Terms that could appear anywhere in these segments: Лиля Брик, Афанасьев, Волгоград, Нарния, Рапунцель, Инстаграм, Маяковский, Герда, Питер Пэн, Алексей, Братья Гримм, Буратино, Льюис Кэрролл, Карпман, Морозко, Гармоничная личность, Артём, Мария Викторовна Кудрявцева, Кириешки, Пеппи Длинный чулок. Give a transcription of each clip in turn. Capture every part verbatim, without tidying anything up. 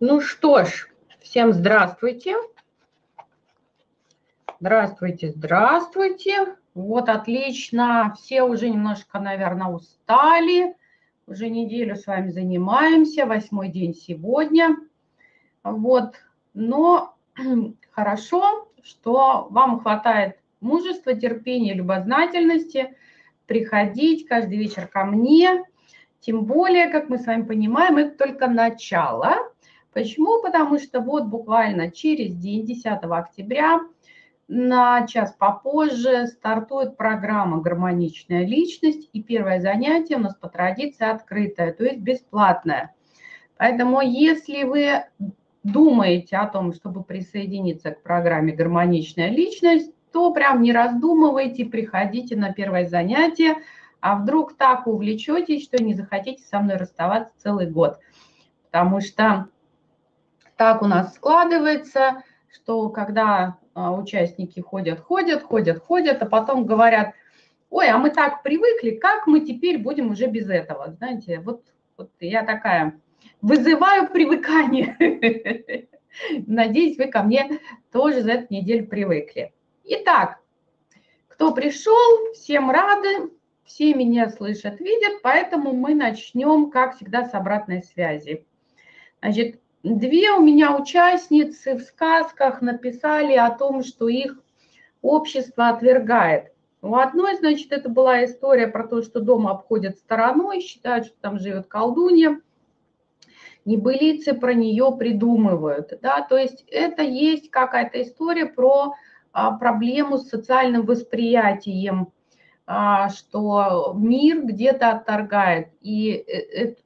Ну что ж, всем здравствуйте. Здравствуйте, здравствуйте. Вот, отлично. Все уже немножко, наверное, устали. Уже неделю с вами занимаемся. Восьмой день сегодня. Вот, но хорошо, что вам хватает мужества, терпения, любознательности приходить каждый вечер ко мне. Тем более, как мы с вами понимаем, это только начало. Почему? Потому что вот буквально через день, десятого октября, на час попозже стартует программа «Гармоничная личность», и первое занятие у нас по традиции открытое, то есть бесплатное. Поэтому если вы думаете о том, чтобы присоединиться к программе «Гармоничная личность», то прям не раздумывайте, приходите на первое занятие, а вдруг так увлечетесь, что не захотите со мной расставаться целый год. Потому что так у нас складывается, что когда участники ходят, ходят, ходят, ходят, а потом говорят: ой, а мы так привыкли, как мы теперь будем уже без этого? Знаете, вот, вот я такая, вызываю привыкание. Надеюсь, вы ко мне тоже за эту неделю привыкли. Итак, кто пришел, всем рады. Все меня слышат, видят, поэтому мы начнем, как всегда, с обратной связи. Значит, две у меня участницы в сказках написали о том, что их общество отвергает. У одной, значит, это была история про то, что дом обходят стороной, считают, что там живет колдунья, небылицы про нее придумывают. Да? То есть это есть какая-то история про а, проблему с социальным восприятием, что мир где-то отторгает, и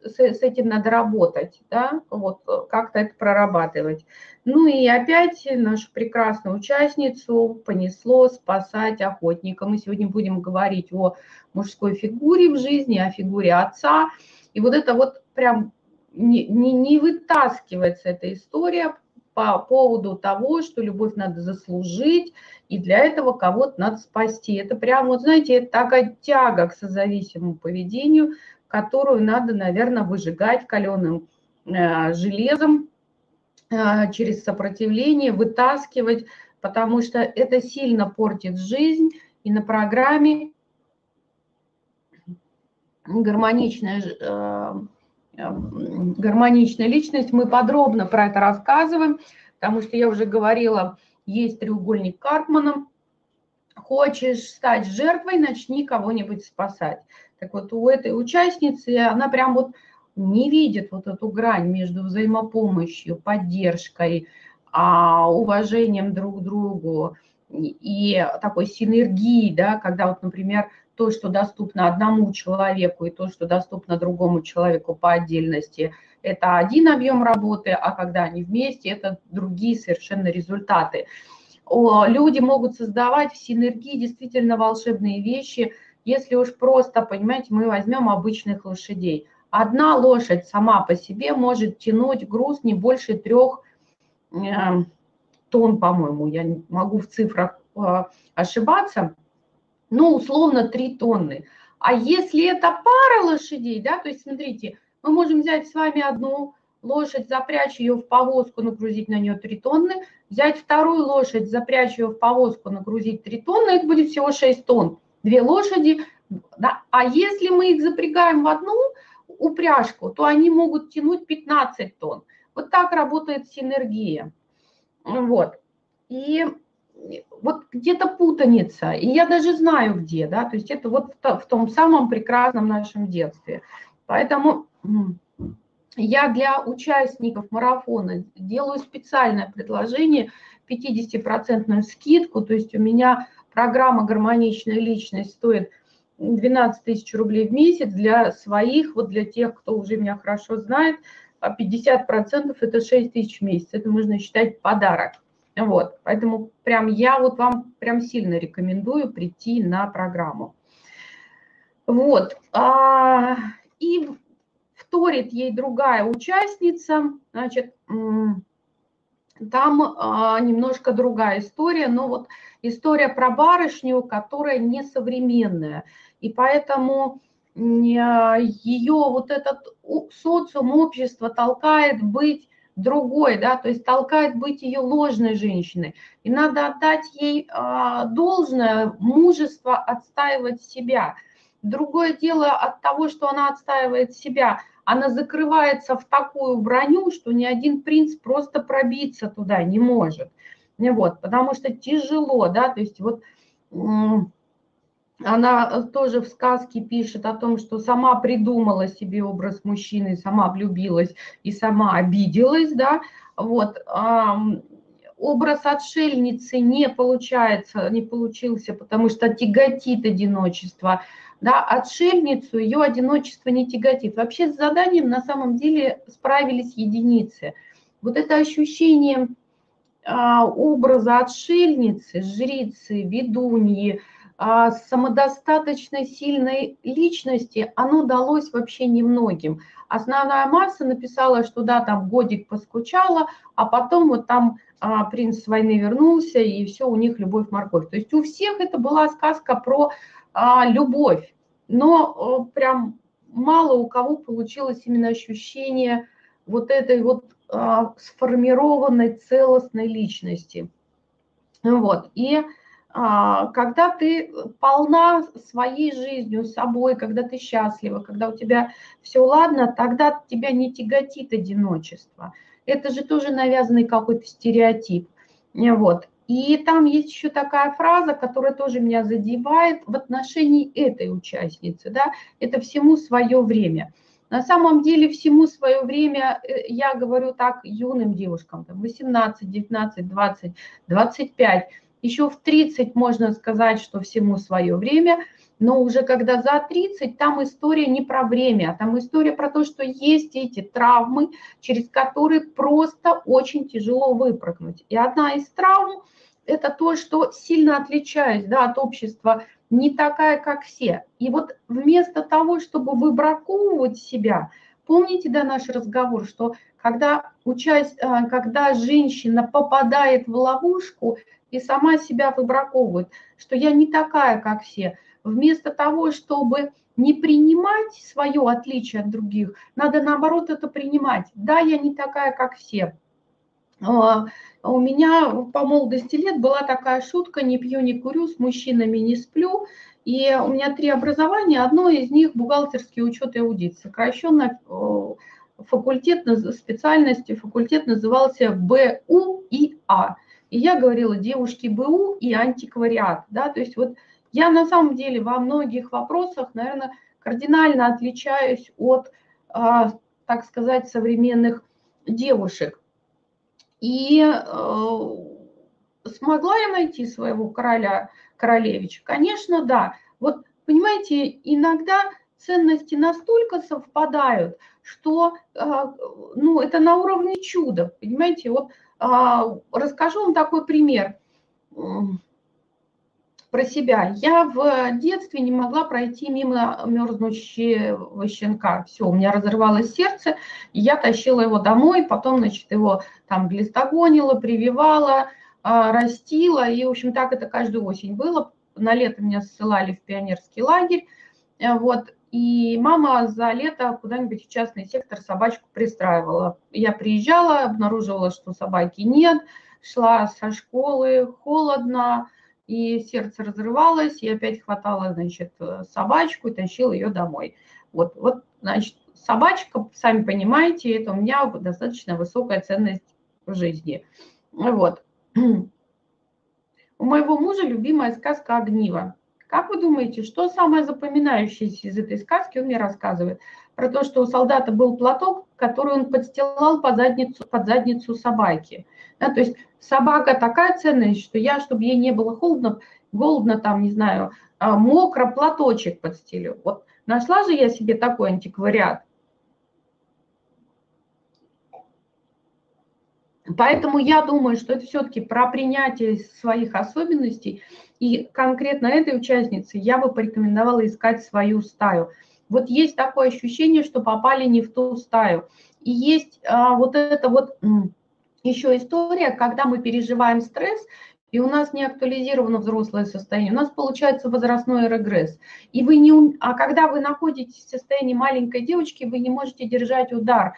с этим надо работать, да, вот как-то это прорабатывать. Ну и опять нашу прекрасную участницу понесло спасать охотника. Мы сегодня будем говорить о мужской фигуре в жизни, о фигуре отца, и вот это вот прям не, не, не вытаскивается эта история по поводу того, что любовь надо заслужить, и для этого кого-то надо спасти. Это прям, вот знаете, это такая тяга к созависимому поведению, которую надо, наверное, выжигать каленым э, железом э, через сопротивление, вытаскивать, потому что это сильно портит жизнь. И на программе «Гармоничная э, гармоничная личность» мы подробно про это рассказываем, потому что я уже говорила, есть треугольник Карпмана. Хочешь стать жертвой, начни кого-нибудь спасать. Так вот, у этой участницы она прям вот не видит вот эту грань между взаимопомощью, поддержкой, уважением друг к другу и такой синергией, да, когда вот, например, то, что доступно одному человеку, и то, что доступно другому человеку по отдельности, это один объем работы, а когда они вместе, это другие совершенно результаты. Люди могут создавать в синергии действительно волшебные вещи, если уж просто, понимаете, мы возьмем обычных лошадей. Одна лошадь сама по себе может тянуть груз не больше трех э, тонн, по-моему, я могу в цифрах э, ошибаться, ну, условно, три тонны. А если это пара лошадей, да, то есть, смотрите, мы можем взять с вами одну лошадь, запрячь ее в повозку, нагрузить на нее три тонны, взять вторую лошадь, запрячь ее в повозку, нагрузить три тонны, это будет всего шесть тонн. Две лошади, да. А если мы их запрягаем в одну упряжку, то они могут тянуть пятнадцать тонн. Вот так работает синергия. Вот. И... вот где-то путаница, и я даже знаю где, да, то есть это вот в том самом прекрасном нашем детстве. Поэтому я для участников марафона делаю специальное предложение, пятидесятипроцентную скидку, то есть у меня программа «Гармоничная личность» стоит двенадцать тысяч рублей в месяц, для своих, вот для тех, кто уже меня хорошо знает, пятьдесят процентов это шесть тысяч в месяц, это можно считать подарок. Вот, поэтому прям я вот вам прям сильно рекомендую прийти на программу. Вот, а, и вторит ей другая участница, значит, там а, немножко другая история, но вот история про барышню, которая несовременная, и поэтому ее вот этот социум, общество толкает быть другой, да, то есть толкает быть ее ложной женщиной. И надо отдать ей а, должное мужество отстаивать себя. Другое дело от того, что она отстаивает себя, она закрывается в такую броню, что ни один принц просто пробиться туда не может. Вот, потому что тяжело, да, то есть вот она тоже в сказке пишет о том, что сама придумала себе образ мужчины, сама влюбилась и сама обиделась, да, вот, образ отшельницы не получается, не получился, потому что тяготит одиночество, да, отшельницу ее одиночество не тяготит. Вообще с заданием на самом деле справились единицы. Вот это ощущение образа отшельницы, жрицы, ведуньи, самодостаточной сильной личности, оно далось вообще немногим. Основная масса написала, что да, там годик поскучала, а потом вот там а, принц с войны вернулся, и все, у них любовь-морковь. То есть у всех это была сказка про а, любовь, но а, прям мало у кого получилось именно ощущение вот этой вот а, сформированной целостной личности. Вот, и когда ты полна своей жизнью, собой, когда ты счастлива, когда у тебя все ладно, тогда тебя не тяготит одиночество. Это же тоже навязанный какой-то стереотип. Вот. И там есть еще такая фраза, которая тоже меня задевает в отношении этой участницы. Да? Это всему свое время. На самом деле всему свое время, я говорю так юным девушкам, восемнадцать, девятнадцать, двадцать, двадцать пять. Еще в тридцать можно сказать, что всему свое время, но уже когда за тридцать, там история не про время, а там история про то, что есть эти травмы, через которые просто очень тяжело выпрыгнуть. И одна из травм – это то, что сильно отличаюсь, да, от общества, не такая, как все. И вот вместо того, чтобы выбраковывать себя, помните, да, наш разговор, что когда, участь, когда женщина попадает в ловушку – и сама себя выбраковывает, что я не такая, как все. Вместо того, чтобы не принимать свое отличие от других, надо наоборот это принимать. Да, я не такая, как все. У меня по молодости лет была такая шутка: не пью, не курю, с мужчинами не сплю. И у меня три образования, одно из них бухгалтерский учет и аудит, сокращенно факультет, специальности факультет назывался Б У И А. И я говорила, девушки, Б У и антиквариат, да, то есть вот я на самом деле во многих вопросах, наверное, кардинально отличаюсь от, э, так сказать, современных девушек. И э, смогла я найти своего короля, королевича? Конечно, да. Вот, понимаете, иногда ценности настолько совпадают, что, э, ну, это на уровне чуда, понимаете, вот. Расскажу вам такой пример про себя. Я в детстве не могла пройти мимо мерзнущего щенка. Все, у меня разорвалось сердце, и я тащила его домой, потом, значит, его там глистогонила, прививала, растила. И, в общем, так это каждую осень было. На лето меня ссылали в пионерский лагерь. Вот. И мама за лето куда-нибудь в частный сектор собачку пристраивала. Я приезжала, обнаруживала, что собаки нет, шла со школы, холодно, и сердце разрывалось, и опять хватала, значит, собачку и тащила ее домой. Вот, вот, значит, собачка, сами понимаете, это у меня достаточно высокая ценность в жизни. Вот. У моего мужа любимая сказка «Огниво». Как вы думаете, что самое запоминающееся из этой сказки? Он мне рассказывает про то, что у солдата был платок, который он подстилал под задницу, под задницу собаки. Да, то есть собака такая ценность, что я, чтобы ей не было холодно, голодно, там, не знаю, мокро, платочек подстелю. Вот нашла же я себе такой антиквариат. Поэтому я думаю, что это все-таки про принятие своих особенностей. И конкретно этой участнице я бы порекомендовала искать свою стаю. Вот есть такое ощущение, что попали не в ту стаю. И есть а, вот эта вот еще история, когда мы переживаем стресс, и у нас не актуализировано взрослое состояние, у нас получается возрастной регресс. И вы не, а когда вы находитесь в состоянии маленькой девочки, вы не можете держать удар.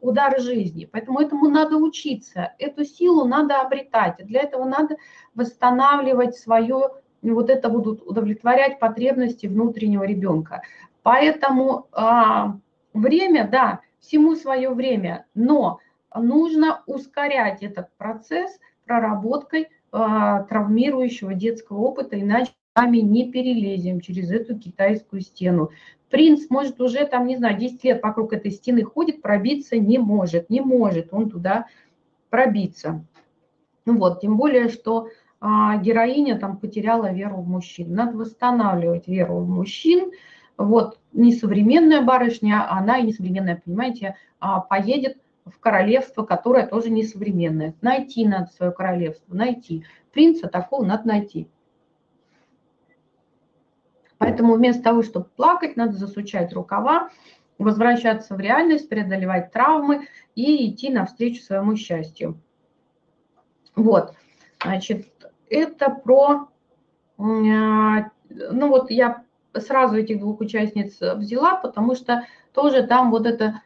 удар жизни. Поэтому этому надо учиться, эту силу надо обретать. Для этого надо восстанавливать свое, вот это будут удовлетворять потребности внутреннего ребенка. Поэтому а, время, да, всему свое время, но нужно ускорять этот процесс проработкой а, травмирующего детского опыта, иначе сами не перелезем через эту китайскую стену. Принц может уже, там, не знаю, десять лет вокруг этой стены ходит, пробиться не может, не может он туда пробиться. Вот, тем более, что а, героиня там потеряла веру в мужчин. Надо восстанавливать веру в мужчин. Вот, несовременная барышня, она и несовременная, понимаете, а, поедет в королевство, которое тоже несовременное. Найти надо свое королевство, найти. Принца такого надо найти. Поэтому вместо того, чтобы плакать, надо засучать рукава, возвращаться в реальность, преодолевать травмы и идти навстречу своему счастью. Вот, значит, это про... Ну вот я сразу этих двух участниц взяла, потому что тоже там вот это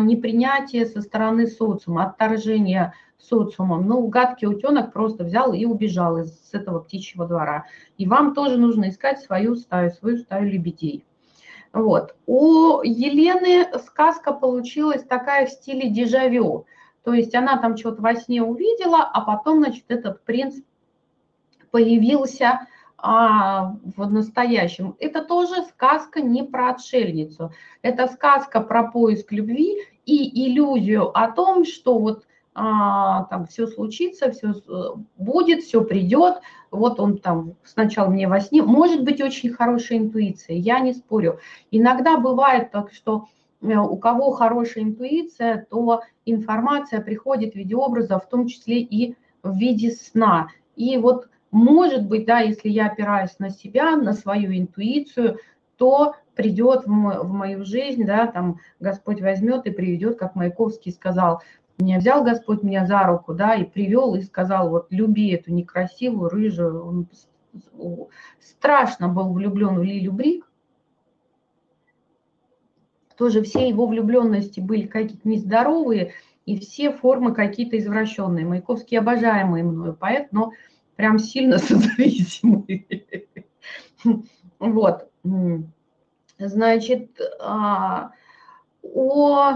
непринятие со стороны социума, отторжение социумом. Ну, гадкий утенок просто взял и убежал из этого птичьего двора. И вам тоже нужно искать свою стаю, свою стаю лебедей. Вот. У Елены сказка получилась такая в стиле дежавю. То есть она там что-то во сне увидела, а потом, значит, этот принц появился а, в настоящем. Это тоже сказка не про отшельницу. Это сказка про поиск любви и иллюзию о том, что вот А, там все случится, все будет, все придет. Вот он там сначала мне во сне. Может быть, очень хорошая интуиция, я не спорю. Иногда бывает так, что у кого хорошая интуиция, то информация приходит в виде образа, в том числе и в виде сна. И вот, может быть, да, если я опираюсь на себя, на свою интуицию, то придет в, мой, в мою жизнь, да, там Господь возьмет и приведет, как Маяковский сказал. Меня взял Господь меня за руку, да, и привел, и сказал, вот, люби эту некрасивую, рыжую. Он страшно был влюблен в Лилю Брик. Тоже все его влюбленности были какие-то нездоровые, и все формы какие-то извращенные. Маяковский обожаемый мною поэт, но прям сильно созависимый. Вот, значит... О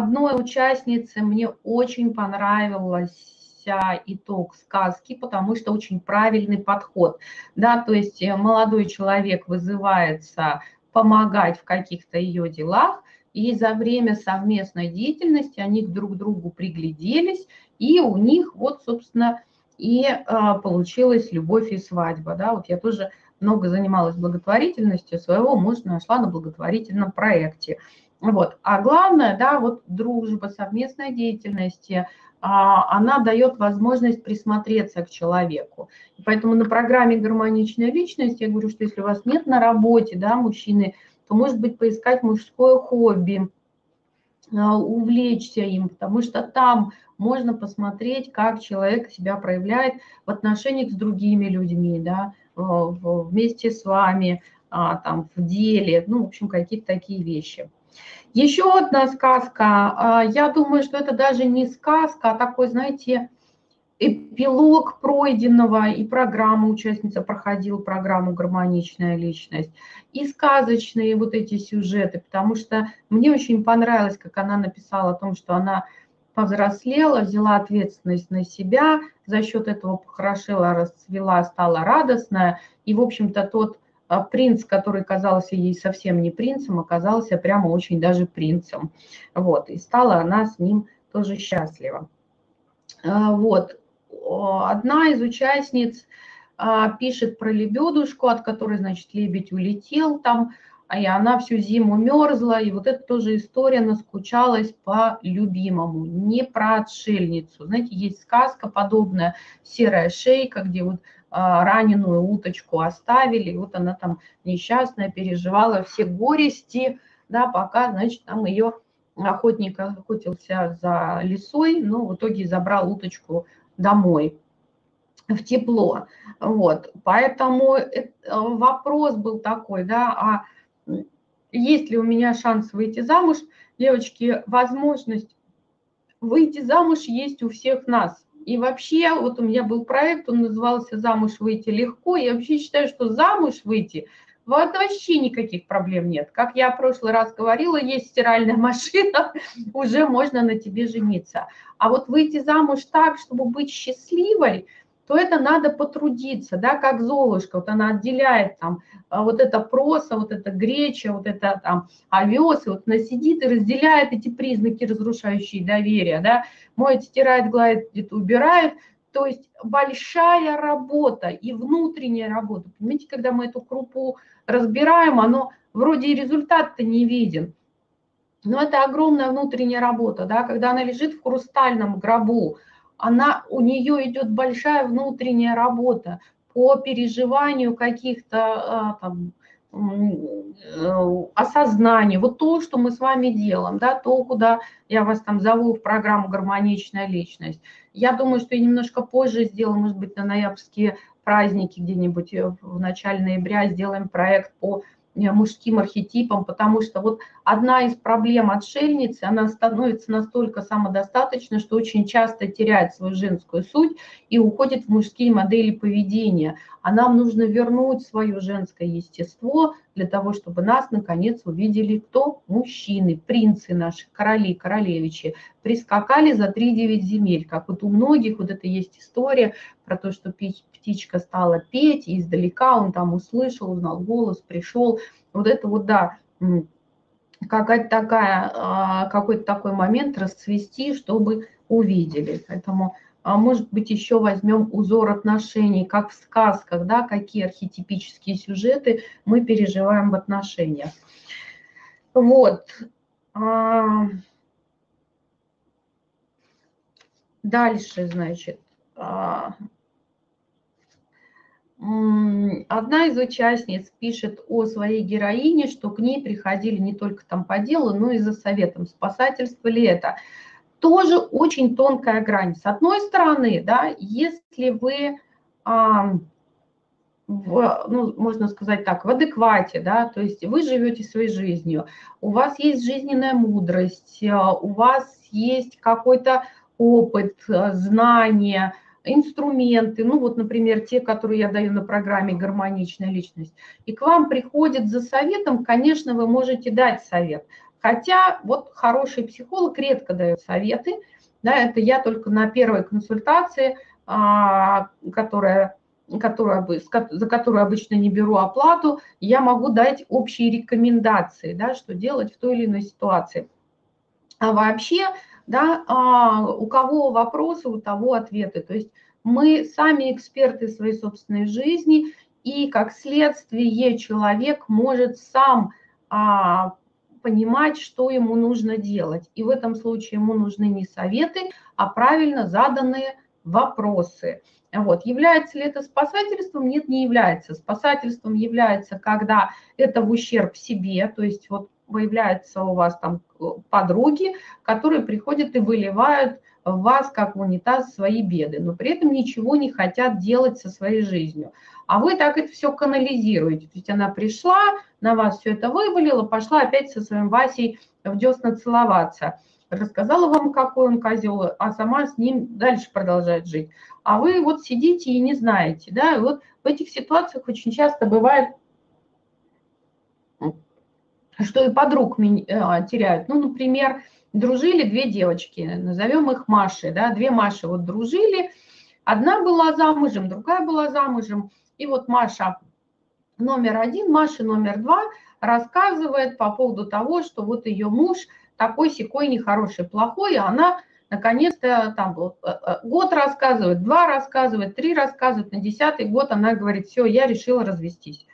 одной участнице мне очень понравилась итог сказки, потому что очень правильный подход. Да, то есть молодой человек вызывается помогать в каких-то ее делах, и за время совместной деятельности они друг к другу пригляделись, и у них вот, собственно, и получилась любовь и свадьба. Да, вот я тоже много занималась благотворительностью, своего мужа нашла на благотворительном проекте. Вот. А главное, да, вот дружба, совместная деятельность, а, она дает возможность присмотреться к человеку. И поэтому на программе «Гармоничная личность» я говорю, что если у вас нет на работе, да, мужчины, то, может быть, поискать мужское хобби, а, увлечься им, потому что там можно посмотреть, как человек себя проявляет в отношениях с другими людьми, да, вместе с вами, а, там, в деле, ну, в общем, какие-то такие вещи. Еще одна сказка, я думаю, что это даже не сказка, а такой, знаете, эпилог пройденного, и программа, участница проходила программу «Гармоничная личность», и сказочные вот эти сюжеты, потому что мне очень понравилось, как она написала о том, что она повзрослела, взяла ответственность на себя, за счет этого похорошела, расцвела, стала радостная, и, в общем-то, тот... принц, который казался ей совсем не принцем, оказался прямо очень даже принцем. Вот. И стала она с ним тоже счастлива. Вот. Одна из участниц пишет про лебедушку, от которой, значит, лебедь улетел там, и она всю зиму мерзла. И вот это тоже история, наскучалась по любимому, не про отшельницу. Знаете, есть сказка подобная, «Серая шейка», где вот раненую уточку оставили, и вот она там несчастная, переживала все горести, да, пока, значит, там ее охотник охотился за лисой, но в итоге забрал уточку домой, в тепло. Вот, поэтому вопрос был такой, да, а есть ли у меня шанс выйти замуж, девочки, возможность выйти замуж есть у всех нас. И вообще, вот у меня был проект, он назывался «Замуж выйти легко». Я вообще считаю, что замуж выйти вот вообще никаких проблем нет. Как я в прошлый раз говорила, есть стиральная машина, уже можно на тебе жениться. А вот выйти замуж так, чтобы быть счастливой, то это надо потрудиться, да, как Золушка, вот она отделяет там вот это просо, вот это греча, вот это там овес, и вот она сидит и разделяет эти признаки, разрушающие доверие, да, моет, стирает, гладит, где-то убирает, то есть большая работа и внутренняя работа, понимаете, когда мы эту крупу разбираем, оно вроде и результат-то не виден, но это огромная внутренняя работа, да, когда она лежит в хрустальном гробу, она, у нее идет большая внутренняя работа по переживанию каких-то осознаний. Вот то, что мы с вами делаем, да, то, куда я вас там зову в программу «Гармоничная личность». Я думаю, что я немножко позже сделаю, может быть, на ноябрьские праздники где-нибудь в начале ноября сделаем проект по мужским архетипом, потому что вот одна из проблем отшельницы, она становится настолько самодостаточной, что очень часто теряет свою женскую суть и уходит в мужские модели поведения. А нам нужно вернуть свое женское естество для того, чтобы нас наконец увидели кто? Мужчины, принцы наши, короли, королевичи. Прискакали за тридевять земель, как вот у многих вот это есть история про то, что птичка стала петь, и издалека он там услышал, узнал голос, пришел. Вот это вот, да, какая-то такая, какой-то такой момент расцвести, чтобы увидели. Поэтому, может быть, еще возьмем узор отношений, как в сказках, да, какие архетипические сюжеты мы переживаем в отношениях. Вот. Дальше, значит, одна из участниц пишет о своей героине, что к ней приходили не только там по делу, но и за советом, спасательство ли это. Тоже очень тонкая грань. С одной стороны, да, если вы, а, в, ну, можно сказать так, в адеквате, да, то есть вы живете своей жизнью, у вас есть жизненная мудрость, у вас есть какой-то опыт, знания, инструменты, ну вот, например, те, которые я даю на программе «Гармоничная личность», и к вам приходит за советом, конечно, вы можете дать совет, хотя вот хороший психолог редко дает советы, да, это я только на первой консультации, которая, которая, за которую обычно не беру оплату, я могу дать общие рекомендации, да, что делать в той или иной ситуации. А вообще... Да, а, у кого вопросы, у того ответы. То есть мы сами эксперты своей собственной жизни, и как следствие человек может сам а, понимать, что ему нужно делать. И в этом случае ему нужны не советы, а правильно заданные вопросы. Вот. Является ли это спасательством? Нет, не является. Спасательством является, когда это в ущерб себе, то есть вот появляются у вас там подруги, которые приходят и выливают в вас, как в унитаз, свои беды, но при этом ничего не хотят делать со своей жизнью. А вы так это все канализируете. То есть она пришла, на вас все это вывалила, пошла опять со своим Васей в десна целоваться. Рассказала вам, какой он козел, а сама с ним дальше продолжает жить. А вы вот сидите и не знаете, да, и вот в этих ситуациях очень часто бывает, что и подруг теряют. Ну, например, дружили две девочки, назовем их Машей, да, две Маши вот дружили, одна была замужем, другая была замужем, и вот Маша номер один, Маша номер два рассказывает по поводу того, что вот ее муж такой-сякой, нехороший, плохой, а она, наконец-то, там вот, год рассказывает, два рассказывает, три рассказывает, на десятый год она говорит, все, я решила развестись.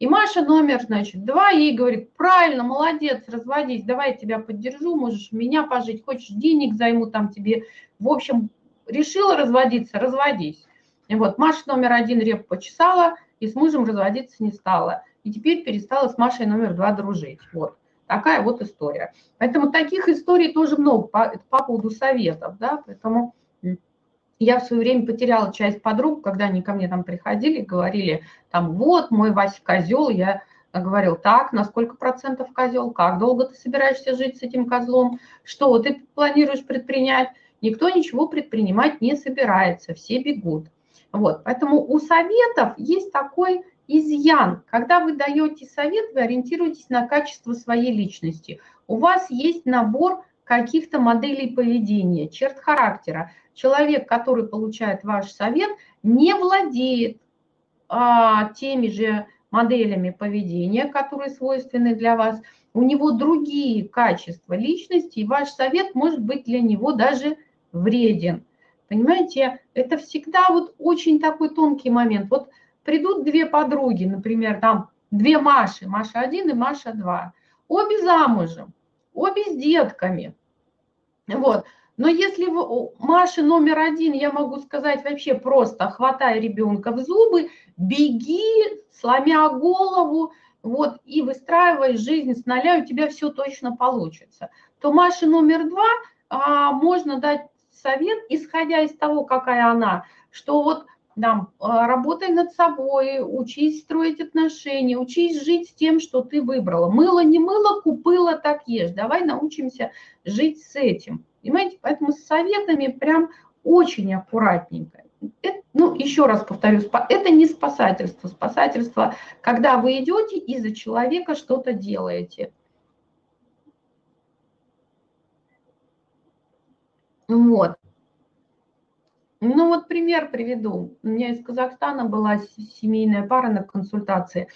И Маша номер, значит, два, ей говорит, правильно, молодец, разводись, давай я тебя поддержу, можешь у меня пожить, хочешь денег займу там тебе. В общем, решила разводиться, разводись. И вот Маша номер один реп почесала и с мужем разводиться не стала. И теперь перестала с Машей номер два дружить. Вот такая вот история. Поэтому таких историй тоже много по, по поводу советов, да, поэтому... Я в свое время потеряла часть подруг, когда они ко мне там приходили, говорили, там, вот, мой Вася козел, я говорил, так, на сколько процентов козел, как долго ты собираешься жить с этим козлом, что ты планируешь предпринять. Никто ничего предпринимать не собирается, все бегут. Вот, поэтому у советов есть такой изъян. Когда вы даете совет, вы ориентируетесь на качество своей личности. У вас есть набор каких-то моделей поведения, черт характера. Человек, который получает ваш совет, не владеет а, теми же моделями поведения, которые свойственны для вас. У него другие качества личности, и ваш совет может быть для него даже вреден. Понимаете, это всегда вот очень такой тонкий момент. Вот придут две подруги, например, там две Маши, Маша один и Маша два. Обе замужем, обе с детками. Вот. Но если вы, Маше номер один, я могу сказать вообще просто, хватай ребенка в зубы, беги, сломя голову, вот, и выстраивай жизнь с нуля, у тебя все точно получится. То Маше номер два а, можно дать совет, исходя из того, какая она, что вот там, работай над собой, учись строить отношения, учись жить с тем, что ты выбрала. Мыло не мыло, купыла так ешь. Давай научимся жить с этим. Понимаете, поэтому с советами прям очень аккуратненько. Это, ну, еще раз повторю, это не спасательство. Спасательство, когда вы идете и за человека что-то делаете. Вот. Ну вот пример приведу. У меня из Казахстана была семейная пара на консультации.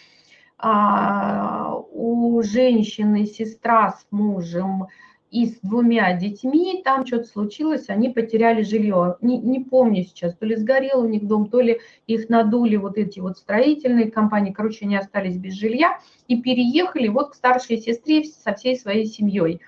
А, у женщины сестра с мужем и с двумя детьми, там что-то случилось, они потеряли жилье. Не, не помню сейчас, то ли сгорел у них дом, то ли их надули вот эти вот строительные компании. Короче, они остались без жилья и переехали вот к старшей сестре со всей своей семьей.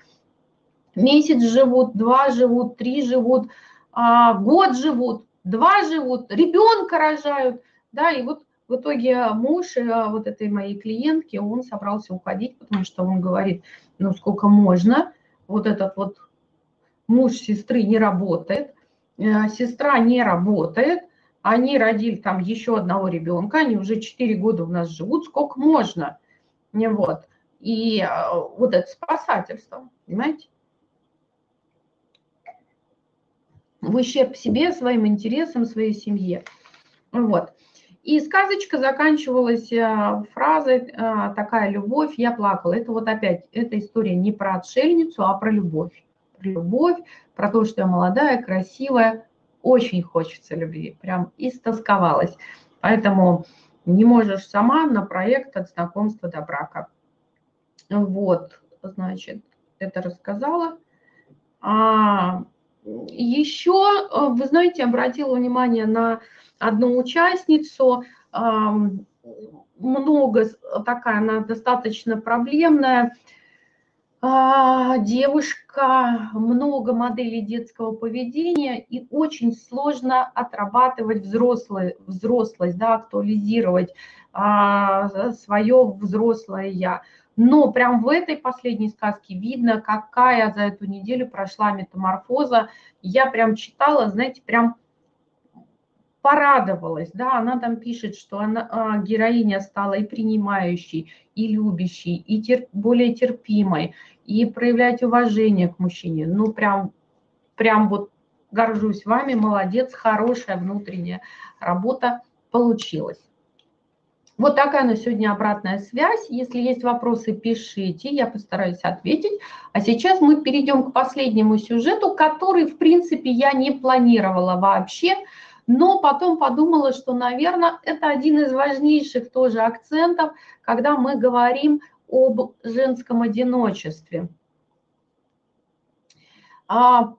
Месяц живут, два живут, три живут. А, год живут, два живут, ребенка рожают, да, и вот в итоге муж вот этой моей клиентки, он собрался уходить, потому что он говорит, ну сколько можно, вот этот вот муж сестры не работает, сестра не работает, они родили там еще одного ребенка, они уже четыре года у нас живут, сколько можно, вот, и вот это спасательство, понимаете? В ущерб себе, своим интересам, своей семье. Вот. И сказочка заканчивалась фразой «такая любовь, я плакала». Это вот опять, эта история не про отшельницу, а про любовь. Про любовь, про то, что я молодая, красивая, очень хочется любви, прям истосковалась. Поэтому не можешь сама на проект «От знакомства до брака». Вот, значит, это рассказала. А... Еще, вы знаете, обратила внимание на одну участницу, много такая, она достаточно проблемная девушка, много моделей детского поведения, и очень сложно отрабатывать взрослый, взрослость, да, актуализировать свое взрослое «я». Но прям в этой последней сказке видно, какая за эту неделю прошла метаморфоза. Я прям читала, знаете, прям порадовалась. Да? Она там пишет, что она, героиня стала и принимающей, и любящей, и тер, более терпимой, и проявлять уважение к мужчине. Ну прям, прям вот горжусь вами, молодец, хорошая внутренняя работа получилась. Вот такая на сегодня обратная связь. Если есть вопросы, пишите, я постараюсь ответить. А сейчас мы перейдем к последнему сюжету, который, в принципе, я не планировала вообще, но потом подумала, что, наверное, это один из важнейших тоже акцентов, когда мы говорим об женском одиночестве.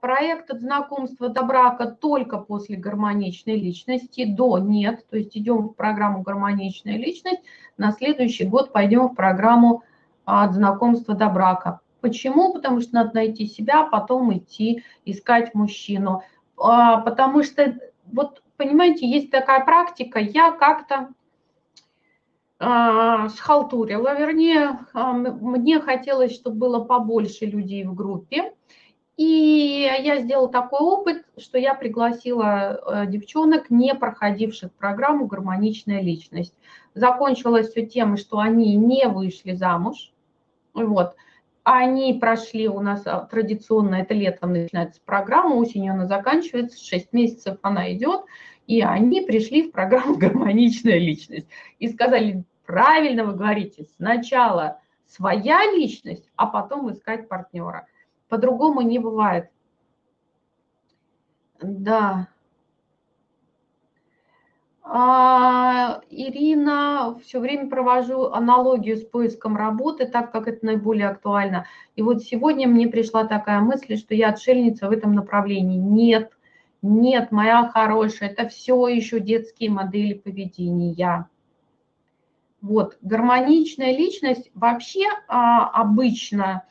Проект «От знакомства до брака» только после гармоничной личности, до нет, то есть идем в программу «Гармоничная личность», на следующий год пойдем в программу «От знакомства до брака». Почему? Потому что надо найти себя, потом идти искать мужчину. Потому что, вот понимаете, есть такая практика, я как-то... схалтурила, вернее, мне хотелось, чтобы было побольше людей в группе. И я сделала такой опыт, что я пригласила девчонок, не проходивших программу «Гармоничная личность». Закончилось все тем, что они не вышли замуж. Вот. Они прошли у нас традиционно, это летом начинается программа, осенью она заканчивается, шесть месяцев она идет, и они пришли в программу «Гармоничная личность». И сказали, правильно вы говорите, сначала своя личность, а потом искать партнера. По-другому не бывает. Да. А, Ирина, все время провожу аналогию с поиском работы, так как это наиболее актуально. И вот сегодня мне пришла такая мысль, что я отшельница в этом направлении. Нет, нет, моя хорошая, это все еще детские модели поведения. Вот, гармоничная личность вообще а, обычно...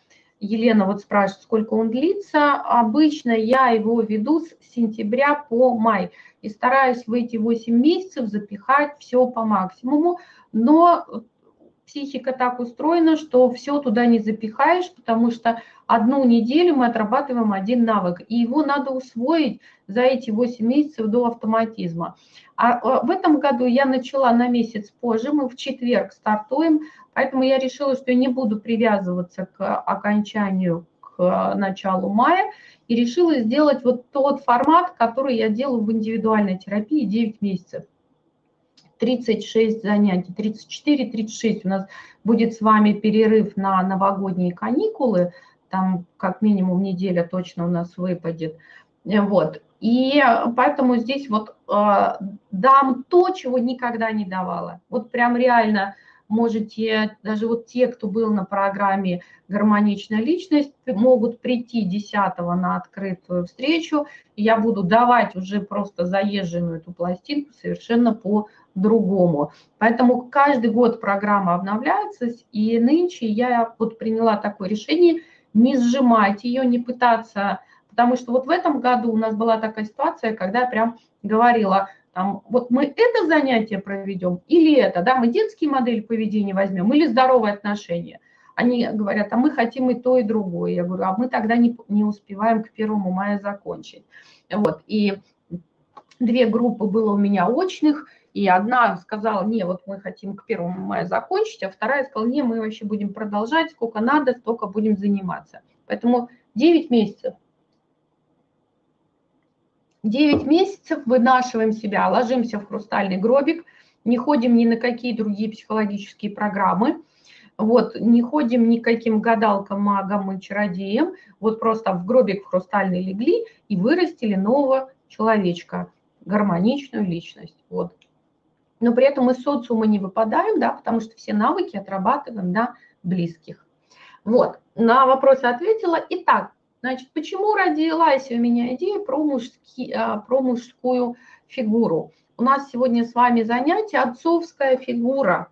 Елена вот спрашивает, сколько он длится. Обычно я его веду с сентября по май. И стараюсь в эти восемь месяцев запихать все по максимуму. Но психика так устроена, что все туда не запихаешь, потому что одну неделю мы отрабатываем один навык. И его надо усвоить за эти восемь месяцев до автоматизма. А в этом году я начала на месяц позже, мы в четверг стартуем. Поэтому я решила, что я не буду привязываться к окончанию, к началу мая. И решила сделать вот тот формат, который я делаю в индивидуальной терапии девять месяцев. тридцать шесть занятий, тридцать четыре тридцать шесть. У нас будет с вами перерыв на новогодние каникулы. Там как минимум неделя точно у нас выпадет. Вот. И поэтому здесь вот э, дам то, чего никогда не давала. Вот прям реально... Можете, даже вот те, кто был на программе «Гармоничная личность», могут прийти десятого на открытую встречу. Я буду давать уже просто заезженную эту пластинку совершенно по-другому. Поэтому каждый год программа обновляется, и нынче я вот приняла такое решение не сжимать ее, не пытаться, потому что вот в этом году у нас была такая ситуация, когда я прям говорила, там, вот мы это занятие проведем или это, да, мы детские модели поведения возьмем или здоровые отношения. Они говорят, а мы хотим и то, и другое. Я говорю, а мы тогда не, не успеваем к первому мая закончить. Вот, и две группы было у меня очных, и одна сказала, не, вот мы хотим к первому мая закончить, а вторая сказала, не, мы вообще будем продолжать, сколько надо, столько будем заниматься. Поэтому девять месяцев. девять месяцев вынашиваем себя, ложимся в хрустальный гробик, не ходим ни на какие другие психологические программы, вот, не ходим никаким гадалкам, магам и чародеям, вот просто в гробик в хрустальный легли и вырастили нового человечка, гармоничную личность. Вот. Но при этом из социума не выпадаем, да, потому что все навыки отрабатываем на близких. Вот, на вопросы ответила. Итак. Значит, почему родилась у меня идея про, мужски, про мужскую фигуру? У нас сегодня с вами занятие «Отцовская фигура»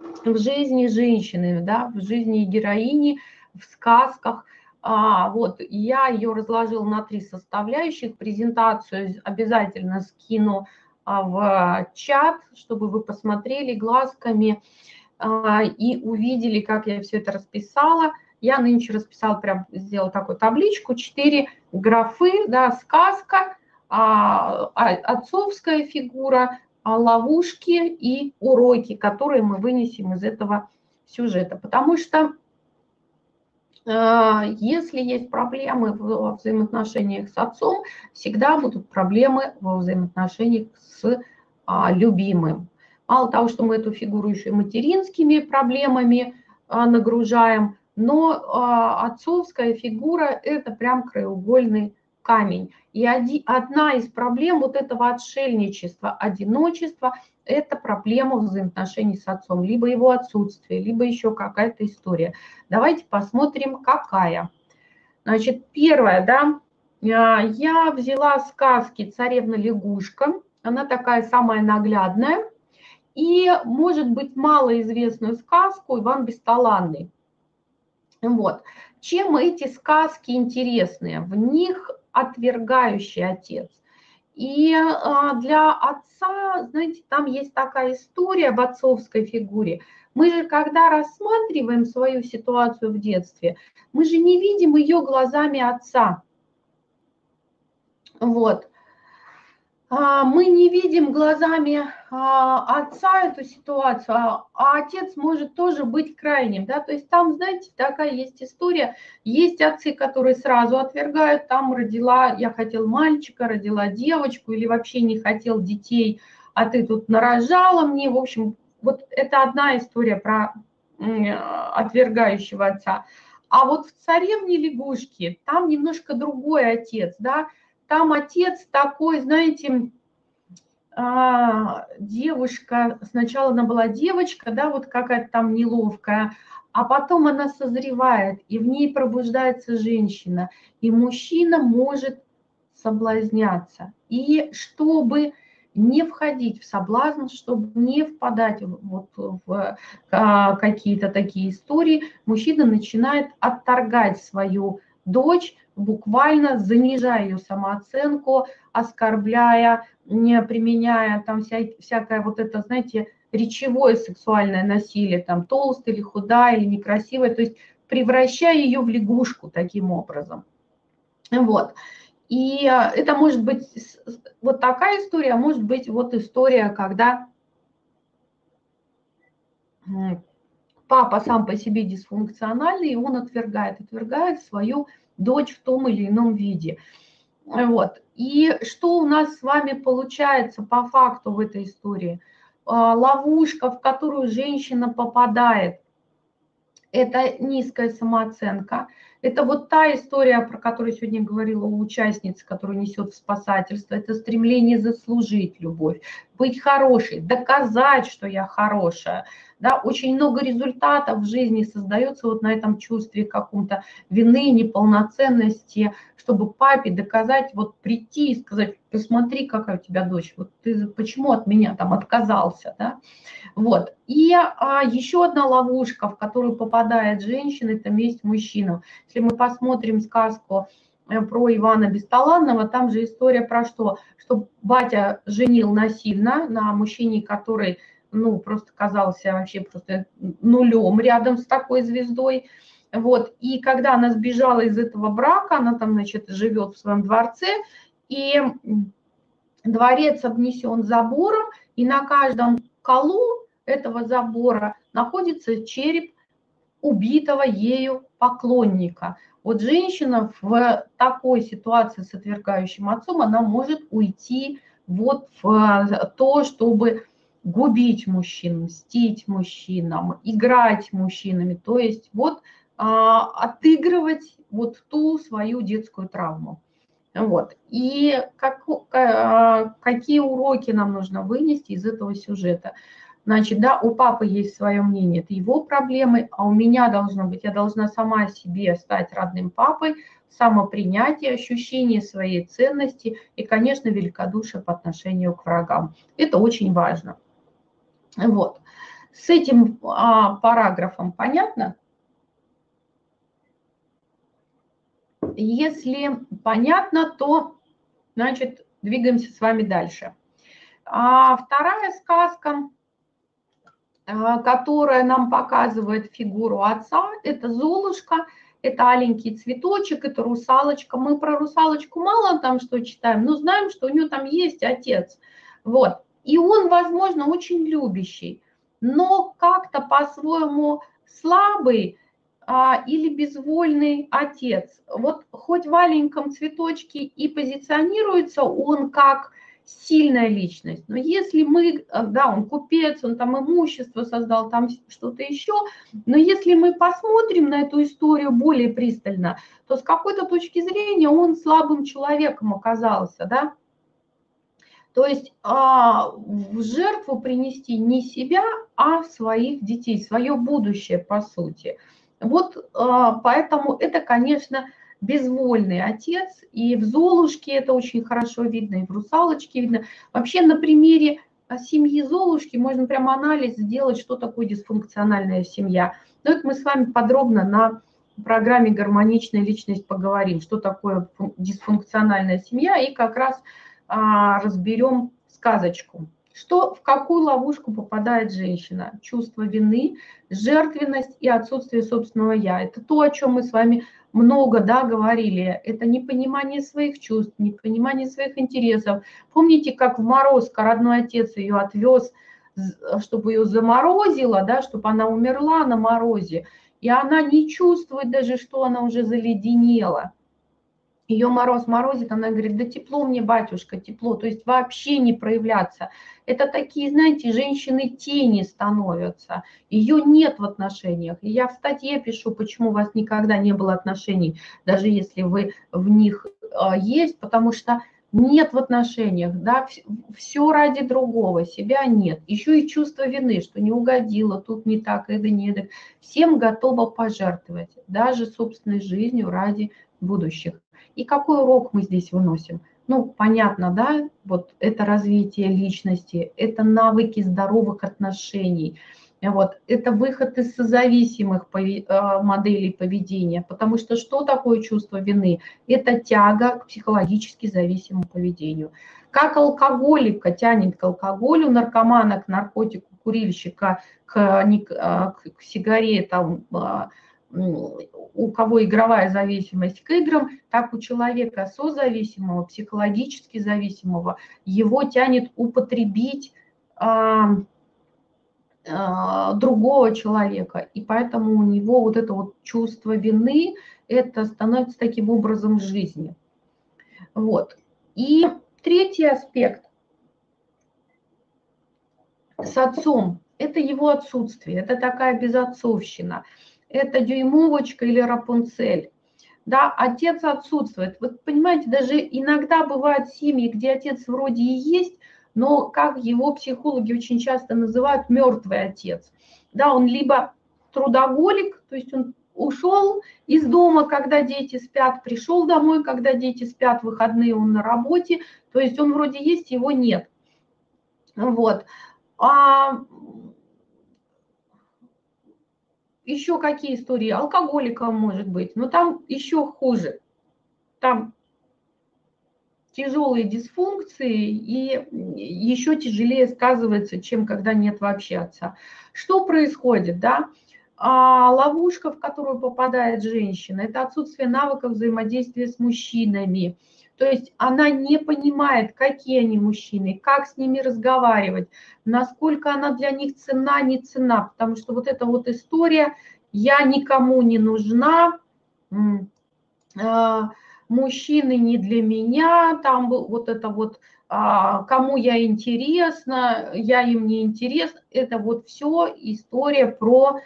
в жизни женщины, да, в жизни героини, в сказках. А, вот, я ее разложила на три составляющих. Презентацию обязательно скину в чат, чтобы вы посмотрели глазками а, и увидели, как я все это расписала. Я нынче расписала, прям сделала такую табличку, четыре графы, да, сказка, отцовская фигура, ловушки и уроки, которые мы вынесем из этого сюжета. Потому что если есть проблемы во взаимоотношениях с отцом, всегда будут проблемы во взаимоотношениях с любимым. Мало того, что мы эту фигуру еще и материнскими проблемами нагружаем, но э, отцовская фигура – это прям краеугольный камень. И оди, одна из проблем вот этого отшельничества, одиночества – это проблема взаимоотношений с отцом. Либо его отсутствие, либо еще какая-то история. Давайте посмотрим, какая. Значит, первое, да, я взяла сказки «Царевна-лягушка». Она такая самая наглядная. И, может быть, малоизвестную сказку «Иван Бесталанный». Вот. Чем эти сказки интересны? В них отвергающий отец. И для отца, знаете, там есть такая история об отцовской фигуре. Мы же, когда рассматриваем свою ситуацию в детстве, мы же не видим ее глазами отца. Вот. Мы не видим глазами отца эту ситуацию, а отец может тоже быть крайним. Да? То есть там, знаете, такая есть история. Есть отцы, которые сразу отвергают. Там родила, я хотел мальчика, родила девочку, или вообще не хотел детей, а ты тут нарожала мне. В общем, вот это одна история про отвергающего отца. А вот в «Царевне лягушки» там немножко другой отец, да. Там отец такой, знаете, девушка, сначала она была девочка, да, вот какая-то там неловкая, а потом она созревает, и в ней пробуждается женщина, и мужчина может соблазняться. И чтобы не входить в соблазн, чтобы не впадать вот в какие-то такие истории, мужчина начинает отторгать свою дочь, буквально занижая ее самооценку, оскорбляя, не применяя там вся, всякое вот это, знаете, речевое сексуальное насилие, там толстая или худая, или некрасивая, то есть превращая ее в лягушку таким образом. Вот. И это может быть вот такая история, может быть вот история, когда папа сам по себе дисфункциональный, и он отвергает, отвергает свою дочь в том или ином виде. Вот. И что у нас с вами получается по факту в этой истории? Ловушка, в которую женщина попадает, это низкая самооценка. Это вот та история, про которую сегодня говорила участница, которая несет в спасательство. Это стремление заслужить любовь, быть хорошей, доказать, что я хорошая. Да, очень много результатов в жизни создается вот на этом чувстве каком-то вины, неполноценности, чтобы папе доказать, вот прийти и сказать: посмотри, какая у тебя дочь, вот ты почему от меня там отказался, да? Вот. И а, еще одна ловушка, в которую попадает женщина, это месть мужчинам. Если мы посмотрим сказку про Ивана Бесталанного, там же история про что? Что батя женил насильно на мужчине, который, ну, просто казался вообще просто нулем рядом с такой звездой. Вот. И когда она сбежала из этого брака, она там, значит, живет в своем дворце, и дворец обнесен забором, и на каждом колу этого забора находится череп убитого ею поклонника. Вот женщина в такой ситуации с отвергающим отцом, она может уйти вот в то, чтобы губить мужчин, мстить мужчинам, играть мужчинами, то есть вот а, отыгрывать вот ту свою детскую травму. Вот. И как, а, какие уроки нам нужно вынести из этого сюжета? Значит, да, у папы есть свое мнение, это его проблемы, а у меня должно быть, я должна сама себе стать родным папой, самопринятие, ощущение своей ценности и, конечно, великодушие по отношению к врагам. Это очень важно. Вот. С этим а, параграфом понятно? Если понятно, то, значит, двигаемся с вами дальше. А, вторая сказка, которая нам показывает фигуру отца, это «Золушка», это «Аленький цветочек», это «Русалочка». Мы про «Русалочку» мало там что читаем, но знаем, что у нее там есть отец. Вот. И он, возможно, очень любящий, но как-то по-своему слабый а, или безвольный отец. Вот хоть в «Аленьком цветочке» и позиционируется он как сильная личность, но если мы, да, он купец, он там имущество создал, там что-то еще, но если мы посмотрим на эту историю более пристально, то с какой-то точки зрения он слабым человеком оказался, да, то есть а, в жертву принести не себя, а своих детей, свое будущее, по сути. Вот а, поэтому это, конечно, безвольный отец, и в «Золушке» это очень хорошо видно, и в «Русалочке» видно. Вообще на примере семьи Золушки можно прямо анализ сделать, что такое дисфункциональная семья. Но это мы с вами подробно на программе «Гармоничная личность» поговорим, что такое дисфункциональная семья, и как раз а, разберем сказочку. Что, в какую ловушку попадает женщина? Чувство вины, жертвенность и отсутствие собственного «я». Это то, о чем мы с вами много да, говорили. Это непонимание своих чувств, непонимание своих интересов. Помните, как в Морозко родной отец ее отвез, чтобы ее заморозило, да, чтобы она умерла на морозе. И она не чувствует даже, что она уже заледенела. Ее мороз морозит, она говорит, да тепло мне, батюшка, тепло. То есть вообще не проявляться. Это такие, знаете, женщины-тени становятся. Ее нет в отношениях. И я в статье пишу, почему у вас никогда не было отношений, даже если вы в них есть, потому что нет в отношениях, да, все ради другого, себя нет. Еще и чувство вины, что не угодила, тут не так, это не это. Всем готова пожертвовать, даже собственной жизнью ради будущих. И какой урок мы здесь выносим? Ну, понятно, да, вот это развитие личности, это навыки здоровых отношений, вот, это выход из созависимых моделей поведения, потому что что такое чувство вины? Это тяга к психологически зависимому поведению. Как алкоголика тянет к алкоголю, наркомана к наркотику, курильщика к, к, к сигаретам, у кого игровая зависимость к играм, так у человека созависимого, психологически зависимого, его тянет употребить а, а, другого человека. И поэтому у него вот это вот чувство вины, это становится таким образом жизни. Вот. И третий аспект с отцом – это его отсутствие, это такая безотцовщина. Это дюймовочка или Рапунцель. Да, отец отсутствует. Вот понимаете, даже иногда бывают семьи, где отец вроде и есть, но, как его психологи очень часто называют, мертвый отец. Да, он либо трудоголик, то есть он ушел из дома, когда дети спят, пришел домой, когда дети спят, в выходные он на работе, то есть он вроде есть, его нет. Вот. А... Еще какие истории? Алкоголиком может быть, но там еще хуже. Там тяжелые дисфункции и еще тяжелее сказывается, чем когда нет вообще отца. Что происходит, да? А ловушка, в которую попадает женщина, это отсутствие навыков взаимодействия с мужчинами. То есть она не понимает, какие они мужчины, как с ними разговаривать, насколько она для них цена, не цена. Потому что вот эта вот история «я никому не нужна», «мужчины не для меня», там вот это вот «кому я интересна», «я им не интересна», это вот все история про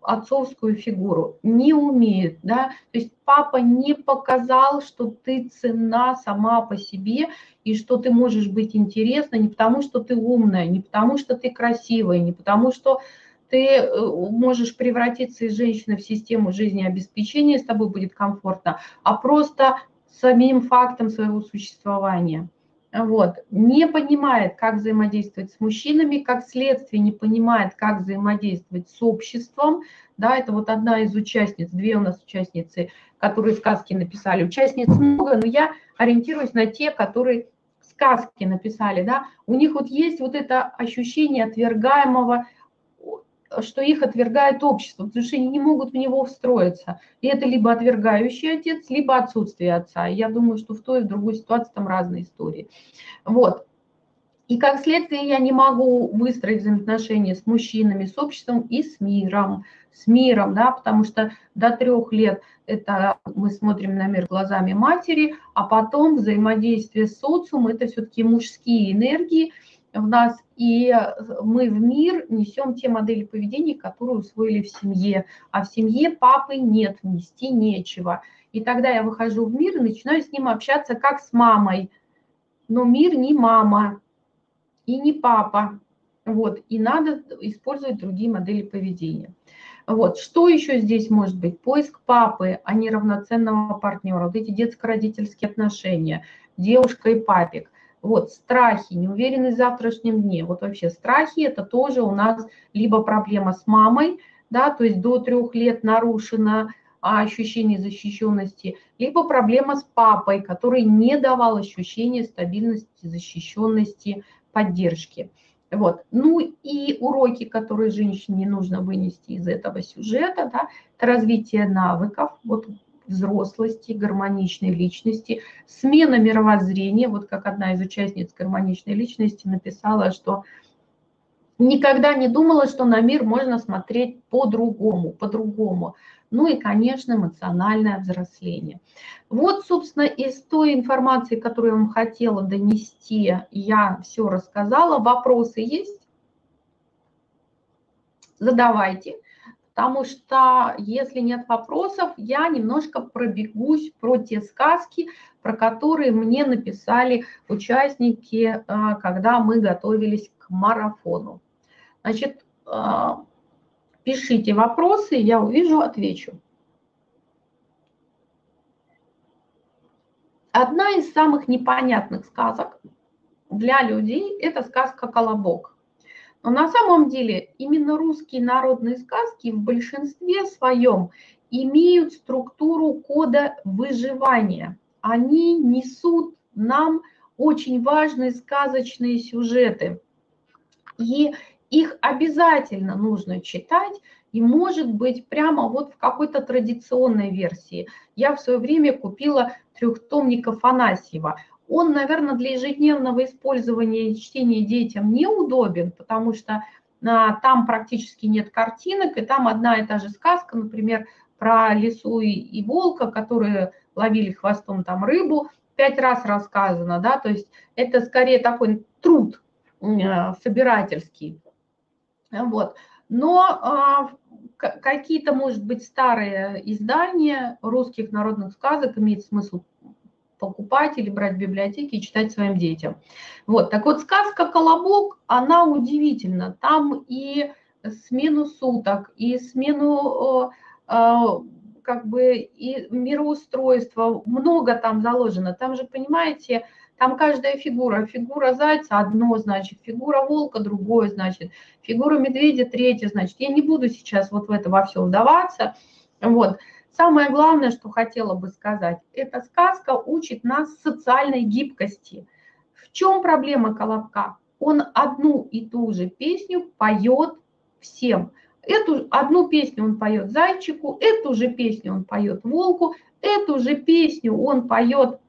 отцовскую фигуру, не умеет, да, то есть папа не показал, что ты ценна сама по себе, и что ты можешь быть интересна не потому, что ты умная, не потому, что ты красивая, не потому, что ты можешь превратиться из женщины в систему жизнеобеспечения, с тобой будет комфортно, а просто самим фактом своего существования. Вот. Не понимает, как взаимодействовать с мужчинами, как следствие не понимает, как взаимодействовать с обществом. Да, это вот одна из участниц, две у нас участницы, которые сказки написали. Участниц много, но я ориентируюсь на те, которые сказки написали. Да. У них вот есть вот это ощущение отвергаемого, что их отвергает общество, потому что они не могут в него встроиться. И это либо отвергающий отец, либо отсутствие отца. И я думаю, что в той и в другой ситуации там разные истории. Вот. И как следствие я не могу выстроить взаимоотношения с мужчинами, с обществом и с миром. С миром, да, потому что до трех лет это мы смотрим на мир глазами матери, а потом взаимодействие с социумом, это все-таки мужские энергии, в нас, и мы в мир несем те модели поведения, которые усвоили в семье, а в семье папы нет, нести нечего. И тогда я выхожу в мир и начинаю с ним общаться как с мамой, но мир не мама и не папа, вот, и надо использовать другие модели поведения. Вот, что еще здесь может быть? Поиск папы, а не равноценного партнера, вот эти детско-родительские отношения, девушка и папик. Вот, страхи, неуверенность в завтрашнем дне. Вот вообще страхи – это тоже у нас либо проблема с мамой, да, то есть до трех лет нарушена ощущение защищенности, либо проблема с папой, который не давал ощущения стабильности, защищенности, поддержки. Вот. Ну и уроки, которые женщине нужно вынести из этого сюжета, да, это развитие навыков, вот, взрослости, гармоничной личности, смена мировоззрения. Вот как одна из участниц гармоничной личности написала, что никогда не думала, что на мир можно смотреть по-другому, по-другому. Ну и, конечно, эмоциональное взросление. Вот, собственно, из той информации, которую я вам хотела донести, я все рассказала. Вопросы есть? Задавайте, потому что, если нет вопросов, я немножко пробегусь про те сказки, про которые мне написали участники, когда мы готовились к марафону. Значит, пишите вопросы, я увижу, отвечу. Одна из самых непонятных сказок для людей – это сказка «Колобок». Но на самом деле именно русские народные сказки в большинстве своем имеют структуру кода выживания. Они несут нам очень важные сказочные сюжеты. И их обязательно нужно читать, и, может быть, прямо вот в какой-то традиционной версии. Я в свое время купила трехтомник Афанасьева. Он, наверное, для ежедневного использования и чтения детям неудобен, потому что а, там практически нет картинок, и там одна и та же сказка, например, про лису и, и волка, которые ловили хвостом там рыбу, пять раз рассказано, да, то есть это скорее такой труд а, собирательский. Вот. Но а, какие-то, может быть, старые издания русских народных сказок имеет смысл покупать или брать в библиотеке и читать своим детям. Вот. Так вот, сказка «Колобок», она удивительна. Там и смену суток, и смену как бы и мироустройства. Много там заложено. Там же, понимаете, там каждая фигура. Фигура зайца одно, значит, фигура волка другое, значит, фигура медведя третье, значит. Я не буду сейчас вот в это во все вдаваться. Вот. Самое главное, что хотела бы сказать, эта сказка учит нас социальной гибкости. В чем проблема «Колобка»? Он одну и ту же песню поет всем. Эту одну песню он поет зайчику, эту же песню он поет волку, эту же песню он поет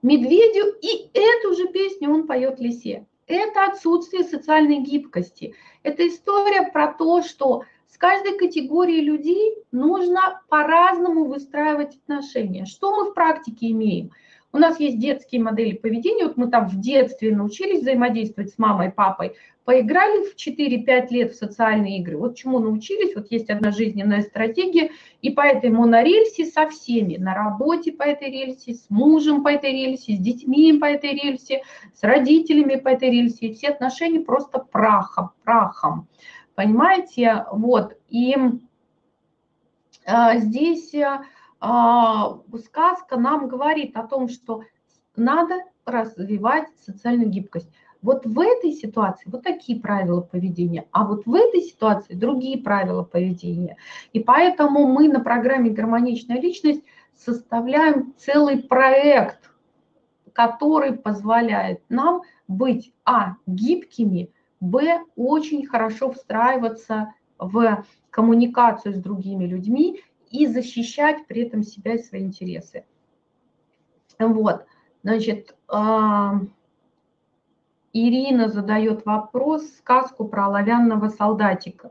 медведю, и эту же песню он поет лисе. Это отсутствие социальной гибкости. Это история про то, что с каждой категорией людей нужно по-разному выстраивать отношения. Что мы в практике имеем? У нас есть детские модели поведения. Вот мы там в детстве научились взаимодействовать с мамой и папой. Поиграли в четыре-пять лет в социальные игры. Вот чему научились. Вот есть одна жизненная стратегия. И поэтому на рельсе со всеми. На работе по этой рельсе, с мужем по этой рельсе, с детьми по этой рельсе, с родителями по этой рельсе. И все отношения просто прахом, прахом. Понимаете? Вот. И а, здесь... сказка нам говорит о том, что надо развивать социальную гибкость. Вот в этой ситуации вот такие правила поведения, а вот в этой ситуации другие правила поведения. И поэтому мы на программе «Гармоничная личность» составляем целый проект, который позволяет нам быть а. гибкими, б. очень хорошо встраиваться в коммуникацию с другими людьми, и защищать при этом себя и свои интересы. Вот, значит, Ирина задает вопрос, сказку про оловянного солдатика.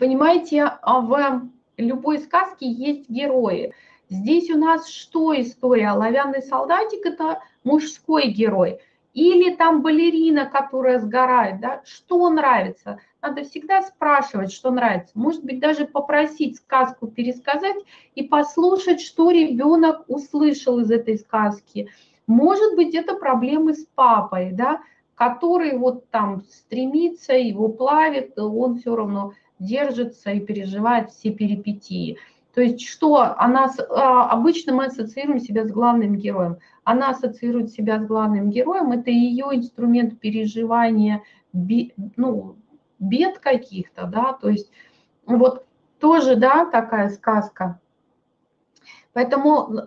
Понимаете, в любой сказке есть герои. Здесь у нас что история? Оловянный солдатик – это мужской герой. Или там балерина, которая сгорает, да, что нравится. Надо всегда спрашивать, что нравится. Может быть, даже попросить сказку пересказать и послушать, что ребенок услышал из этой сказки. Может быть, это проблемы с папой, да, который вот там стремится, его плавит, он все равно держится и переживает все перипетии. То есть что она, обычно мы ассоциируем себя с главным героем. Она ассоциирует себя с главным героем, это ее инструмент переживания бед, ну, бед каких-то, да, то есть вот Тоже, да, такая сказка. Поэтому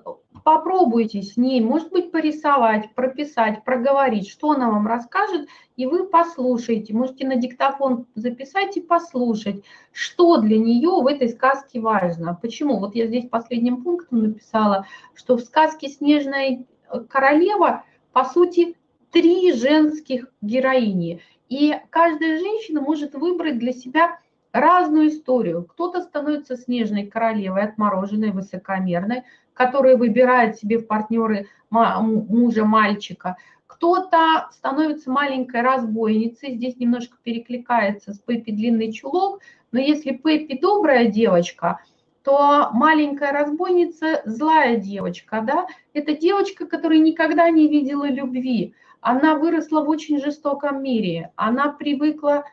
попробуйте с ней, может быть, порисовать, прописать, проговорить, что она вам расскажет, и вы послушаете. Можете на диктофон записать и послушать, что для нее в этой сказке важно. Почему? Вот я здесь последним пунктом написала, что в сказке «Снежная королева» по сути три женских героини. И каждая женщина может выбрать для себя разную историю. Кто-то становится снежной королевой, отмороженной, высокомерной, которая выбирает себе в партнеры мужа-мальчика. Кто-то становится маленькой разбойницей, здесь немножко перекликается с Пеппи длинный чулок, но если Пеппи добрая девочка, то маленькая разбойница злая девочка, да? Это девочка, которая никогда не видела любви, она выросла в очень жестоком мире, она привыкла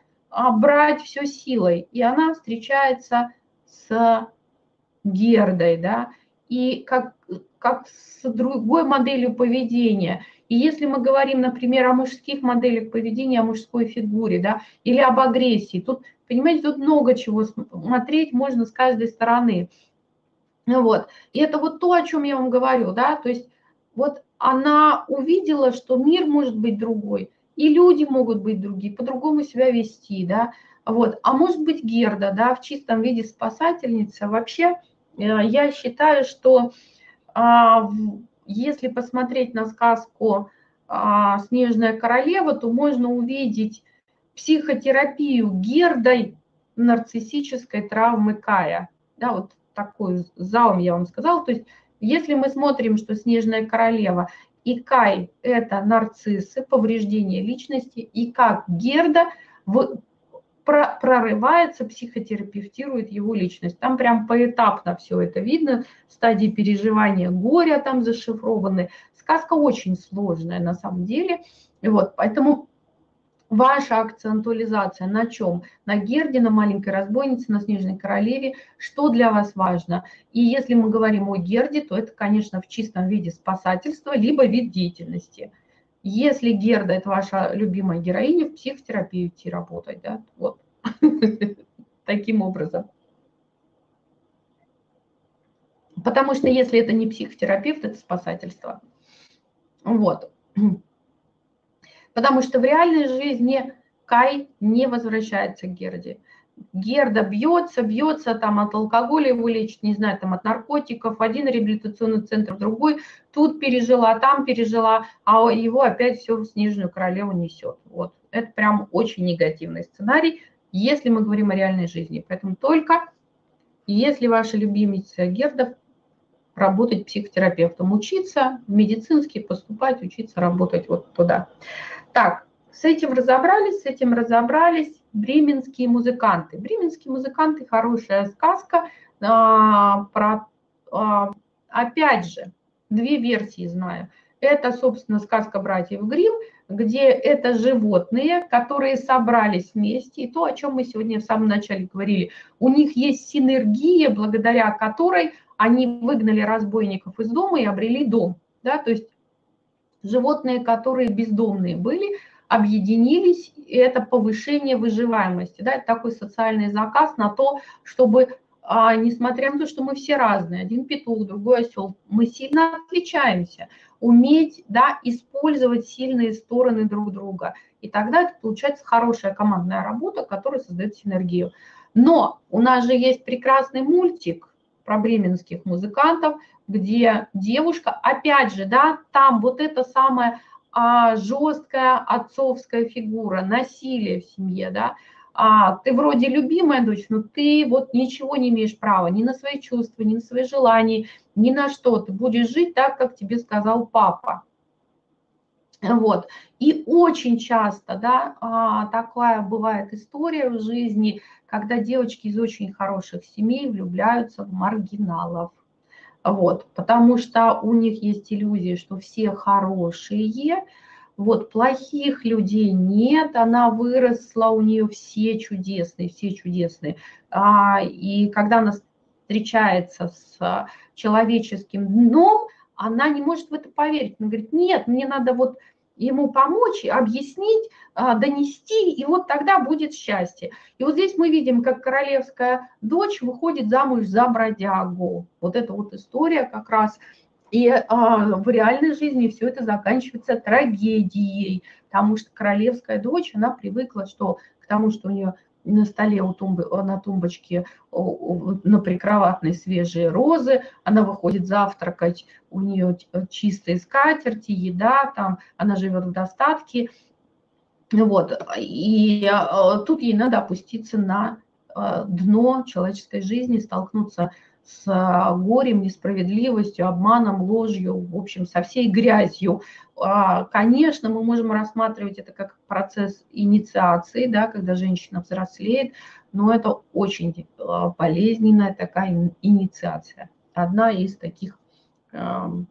брать все силой, и она встречается с Гердой, да, и как, как с другой моделью поведения. И если мы говорим, например, о мужских моделях поведения, о мужской фигуре, да, или об агрессии, тут, понимаете, тут много чего смотреть можно с каждой стороны. Вот. И это вот то, о чем я вам говорю, да, то есть вот она увидела, что мир может быть другой, и люди могут быть другие, по-другому себя вести, да, вот. А может быть Герда, да, в чистом виде спасательница. Вообще я считаю, что если посмотреть на сказку «Снежная королева», то можно увидеть психотерапию Гердой нарциссической травмы Кая, да, вот такой заум я вам сказала. То есть если мы смотрим, что «Снежная королева» и Кай – это нарциссы, повреждение личности, и как Герда в, про, прорывается, психотерапевтирует его личность. Там прям поэтапно все это видно, стадии переживания горя там зашифрованы. Сказка очень сложная на самом деле. И вот, поэтому ваша акцентуализация на чем? На Герде, на маленькой разбойнице, на снежной королеве. Что для вас важно? И если мы говорим о Герде, то это, конечно, в чистом виде спасательства, либо вид деятельности. Если Герда – это ваша любимая героиня, в психотерапию идти работать. Да? Вот. Таким образом. Потому что если это не психотерапевт, это спасательство. Вот. Потому что в реальной жизни Кай не возвращается к Герде. Герда бьется, бьется, там от алкоголя его лечит, не знаю, там от наркотиков, один реабилитационный центр, другой, тут пережила, там пережила, а его опять все в снежную королеву несет. Вот. Это прям очень негативный сценарий, если мы говорим о реальной жизни. Поэтому только если ваша любимица Герда, работать психотерапевтом, учиться, в медицинский поступать, учиться, работать вот туда. Так, с этим разобрались, с этим разобрались. Бременские музыканты. Бременские музыканты – хорошая сказка. А, про, а, опять же, две версии знаю. Это, собственно, сказка «Братьев Гримм», где это животные, которые собрались вместе, и то, о чем мы сегодня в самом начале говорили. У них есть синергия, благодаря которой они выгнали разбойников из дома и обрели дом. Да? То есть животные, которые бездомные были, объединились, и это повышение выживаемости. Да? Это такой социальный заказ на то, чтобы, а, несмотря на то, что мы все разные, один петух, другой осел, мы сильно отличаемся, уметь, да, использовать сильные стороны друг друга. И тогда это получается хорошая командная работа, которая создает синергию. Но у нас же есть прекрасный мультик про бременских музыкантов, где девушка, опять же, да, там вот эта самая а, жесткая отцовская фигура, насилие в семье, да, а, ты вроде любимая дочь, но ты вот ничего не имеешь права, ни на свои чувства, ни на свои желания, ни на что, ты будешь жить так, как тебе сказал папа. Вот. И очень часто, да, такая бывает история в жизни, когда девочки из очень хороших семей влюбляются в маргиналов. Вот. Потому что у них есть иллюзия, что все хорошие, вот, плохих людей нет, она выросла, у нее все чудесные, все чудесные. И когда она встречается с человеческим дном, она не может в это поверить. Она говорит, нет, мне надо вот ему помочь, объяснить, донести, и вот тогда будет счастье. И вот здесь мы видим, как королевская дочь выходит замуж за бродягу. Вот эта вот история как раз. И в реальной жизни все это заканчивается трагедией, потому что королевская дочь, она привыкла что, к тому, что у нее на столе, у тумбы, на тумбочке, на прикроватной свежие розы, она выходит завтракать, у нее чистые скатерти, еда, там, она живет в достатке. Вот. И тут ей надо опуститься на дно человеческой жизни, столкнуться с горем, несправедливостью, обманом, ложью, в общем, со всей грязью. Конечно, мы можем рассматривать это как процесс инициации, да, когда женщина взрослеет, но это очень болезненная такая инициация. Одна из таких, ну,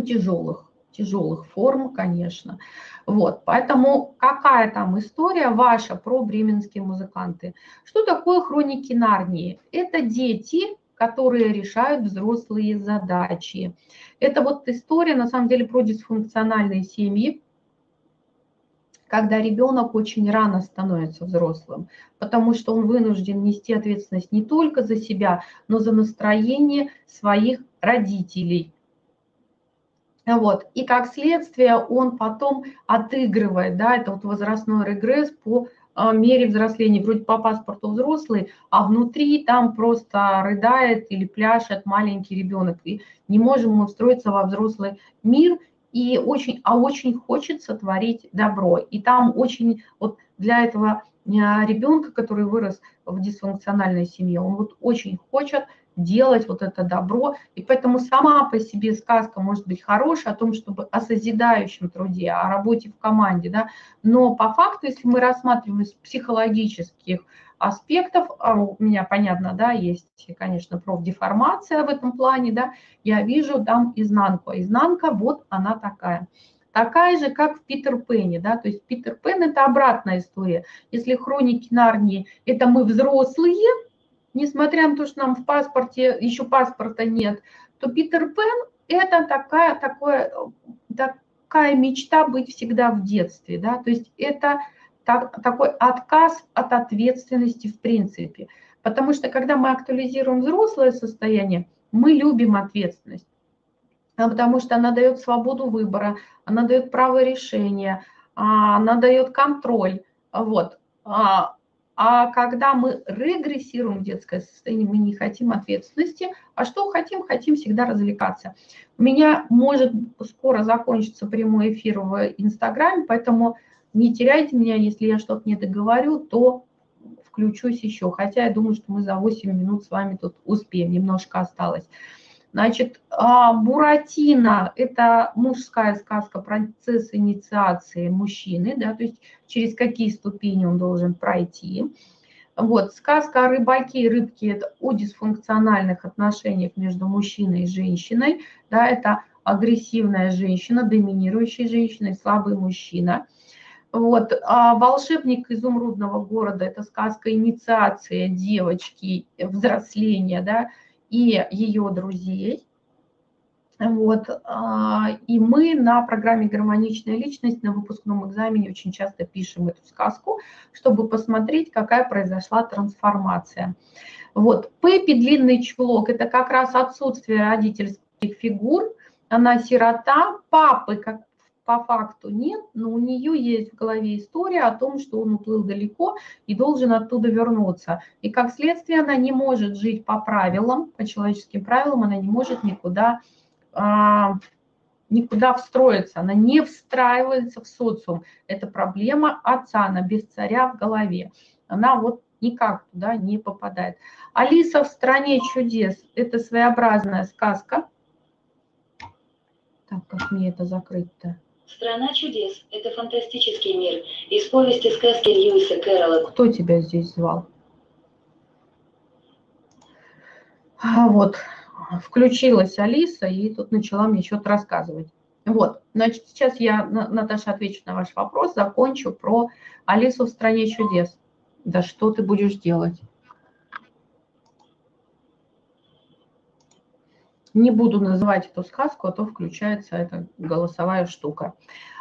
тяжелых, тяжелых форм, конечно. Вот, поэтому какая там история ваша про бременские музыканты? Что такое хроники Нарнии? Это дети, которые решают взрослые задачи. Это вот история, на самом деле, про дисфункциональные семьи, когда ребенок очень рано становится взрослым, потому что он вынужден нести ответственность не только за себя, но за настроение своих родителей. Вот. И как следствие он потом отыгрывает, да, это вот возрастной регресс по мере взросления. Вроде по паспорту взрослый, а внутри там просто рыдает или пляшет маленький ребенок. И не можем мы встроиться во взрослый мир, и очень, а очень хочется творить добро. И там очень вот для этого ребенка, который вырос в дисфункциональной семье, он вот очень хочет делать вот это добро, и поэтому сама по себе сказка может быть хорошая о том, чтобы о созидающем труде, о работе в команде, да, но по факту, если мы рассматриваем из психологических аспектов, а у меня, понятно, да, есть, конечно, профдеформация в этом плане, да, я вижу там изнанку, изнанка вот она такая. Такая же, как в Питер Пэне, да, то есть Питер Пэн – это обратная история. Если хроники Нарнии – это мы взрослые, несмотря на то, что нам в паспорте, еще паспорта нет, то Питер Пэн – это такая, такое, такая мечта быть всегда в детстве, да, то есть это так, такой отказ от ответственности в принципе, потому что когда мы актуализируем взрослое состояние, мы любим ответственность, потому что она дает свободу выбора, она дает право решения, она дает контроль, вот. А когда мы регрессируем в детское состояние, мы не хотим ответственности, а что хотим? Хотим всегда развлекаться. У меня может скоро закончиться прямой эфир в Инстаграме, поэтому не теряйте меня, если я что-то не договорю, то включусь еще. Хотя я думаю, что мы за восемь минут с вами тут успеем, немножко осталось. Значит, Буратино – это мужская сказка, процесс инициации мужчины, да, то есть через какие ступени он должен пройти. Вот, сказка о рыбаке и рыбке – это о дисфункциональных отношениях между мужчиной и женщиной, да, это агрессивная женщина, доминирующая женщина и слабый мужчина. Вот, а волшебник изумрудного города – это сказка инициации девочки, взросления, да, и ее друзей. Вот. И мы на программе «Гармоничная личность» на выпускном экзамене очень часто пишем эту сказку, чтобы посмотреть, какая произошла трансформация. Вот. Пеппи «Длинный чулок» – это как раз отсутствие родительских фигур. Она сирота, папы как по факту нет, но у нее есть в голове история о том, что он уплыл далеко и должен оттуда вернуться. И как следствие она не может жить по правилам, по человеческим правилам, она не может никуда, а, никуда встроиться, она не встраивается в социум. Это проблема отца, она без царя в голове, она вот никак туда не попадает. «Алиса в стране чудес» – это своеобразная сказка. Так, как мне это закрыть-то? «Страна чудес» – это фантастический мир из повести сказки Льюиса Кэрролла. Кто тебя здесь звал? А вот, включилась Алиса и тут начала мне что-то рассказывать. Вот, значит, сейчас я, Наташа, отвечу на ваш вопрос, закончу про Алису в стране чудес. Да что ты будешь делать? Не буду называть эту сказку, а то включается эта голосовая штука.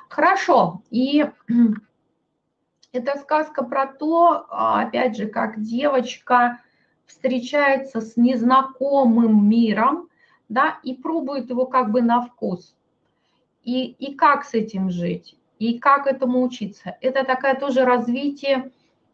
Хорошо, и эта сказка про то, опять же, как девочка встречается с незнакомым миром, да, и пробует его как бы на вкус. И, и как с этим жить, и как этому учиться. Это такая тоже развитие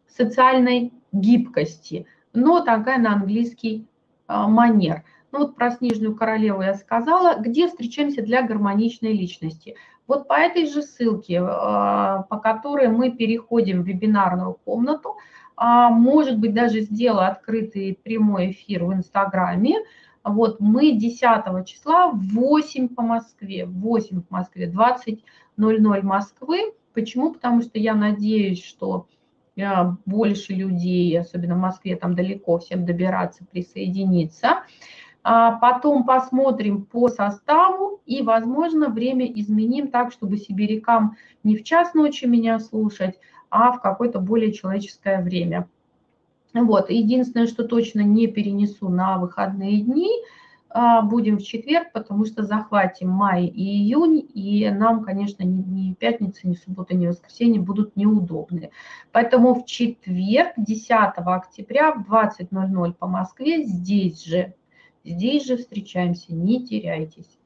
социальной гибкости, но такая на английский манер. Ну вот про снежную королеву я сказала, где встречаемся для гармоничной личности. Вот по этой же ссылке, по которой мы переходим в вебинарную комнату, может быть, даже сделала открытый прямой эфир в Инстаграме. Вот мы десятого числа в восемь по Москве, в восемь по Москве, двадцать ноль ноль Москвы. Почему? Потому что я надеюсь, что больше людей, особенно в Москве, там далеко всем добираться, присоединиться. Потом посмотрим по составу и, возможно, время изменим так, чтобы сибирякам не в час ночи меня слушать, а в какое-то более человеческое время. Вот. Единственное, что точно не перенесу на выходные дни, будем в четверг, потому что захватим май и июнь, и нам, конечно, ни пятница, ни суббота, ни воскресенье будут неудобны. Поэтому в четверг, десятого октября в двадцать ноль ноль по Москве здесь же. Здесь же встречаемся, не теряйтесь.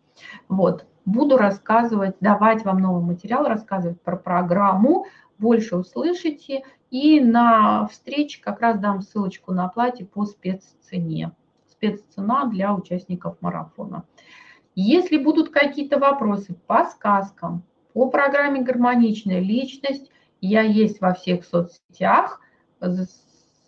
Вот, буду рассказывать, давать вам новый материал, рассказывать про программу, больше услышите. И на встрече как раз дам ссылочку на платье по спеццене. Спеццена для участников марафона. Если будут какие-то вопросы по сказкам, по программе «Гармоничная личность», я есть во всех соцсетях,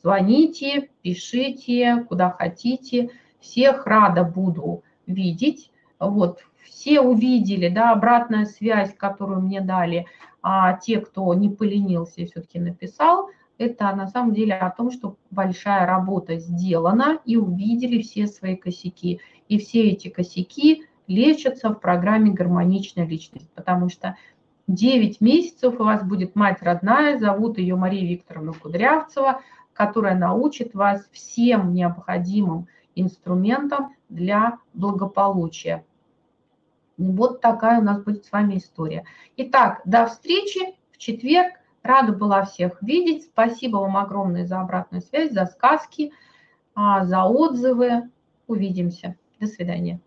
звоните, пишите, куда хотите. Всех рада буду видеть. Вот, все увидели, да, обратная связь, которую мне дали, а те, кто не поленился и все-таки написал, это на самом деле о том, что большая работа сделана, и увидели все свои косяки. И все эти косяки лечатся в программе «Гармоничная личность», потому что девять месяцев у вас будет мать родная, зовут ее Мария Викторовна Кудрявцева, которая научит вас всем необходимым инструментом для благополучия. Вот такая у нас будет с вами история. Итак, до встречи в четверг. Рада была всех видеть. Спасибо вам огромное за обратную связь, за сказки, за отзывы. Увидимся. До свидания.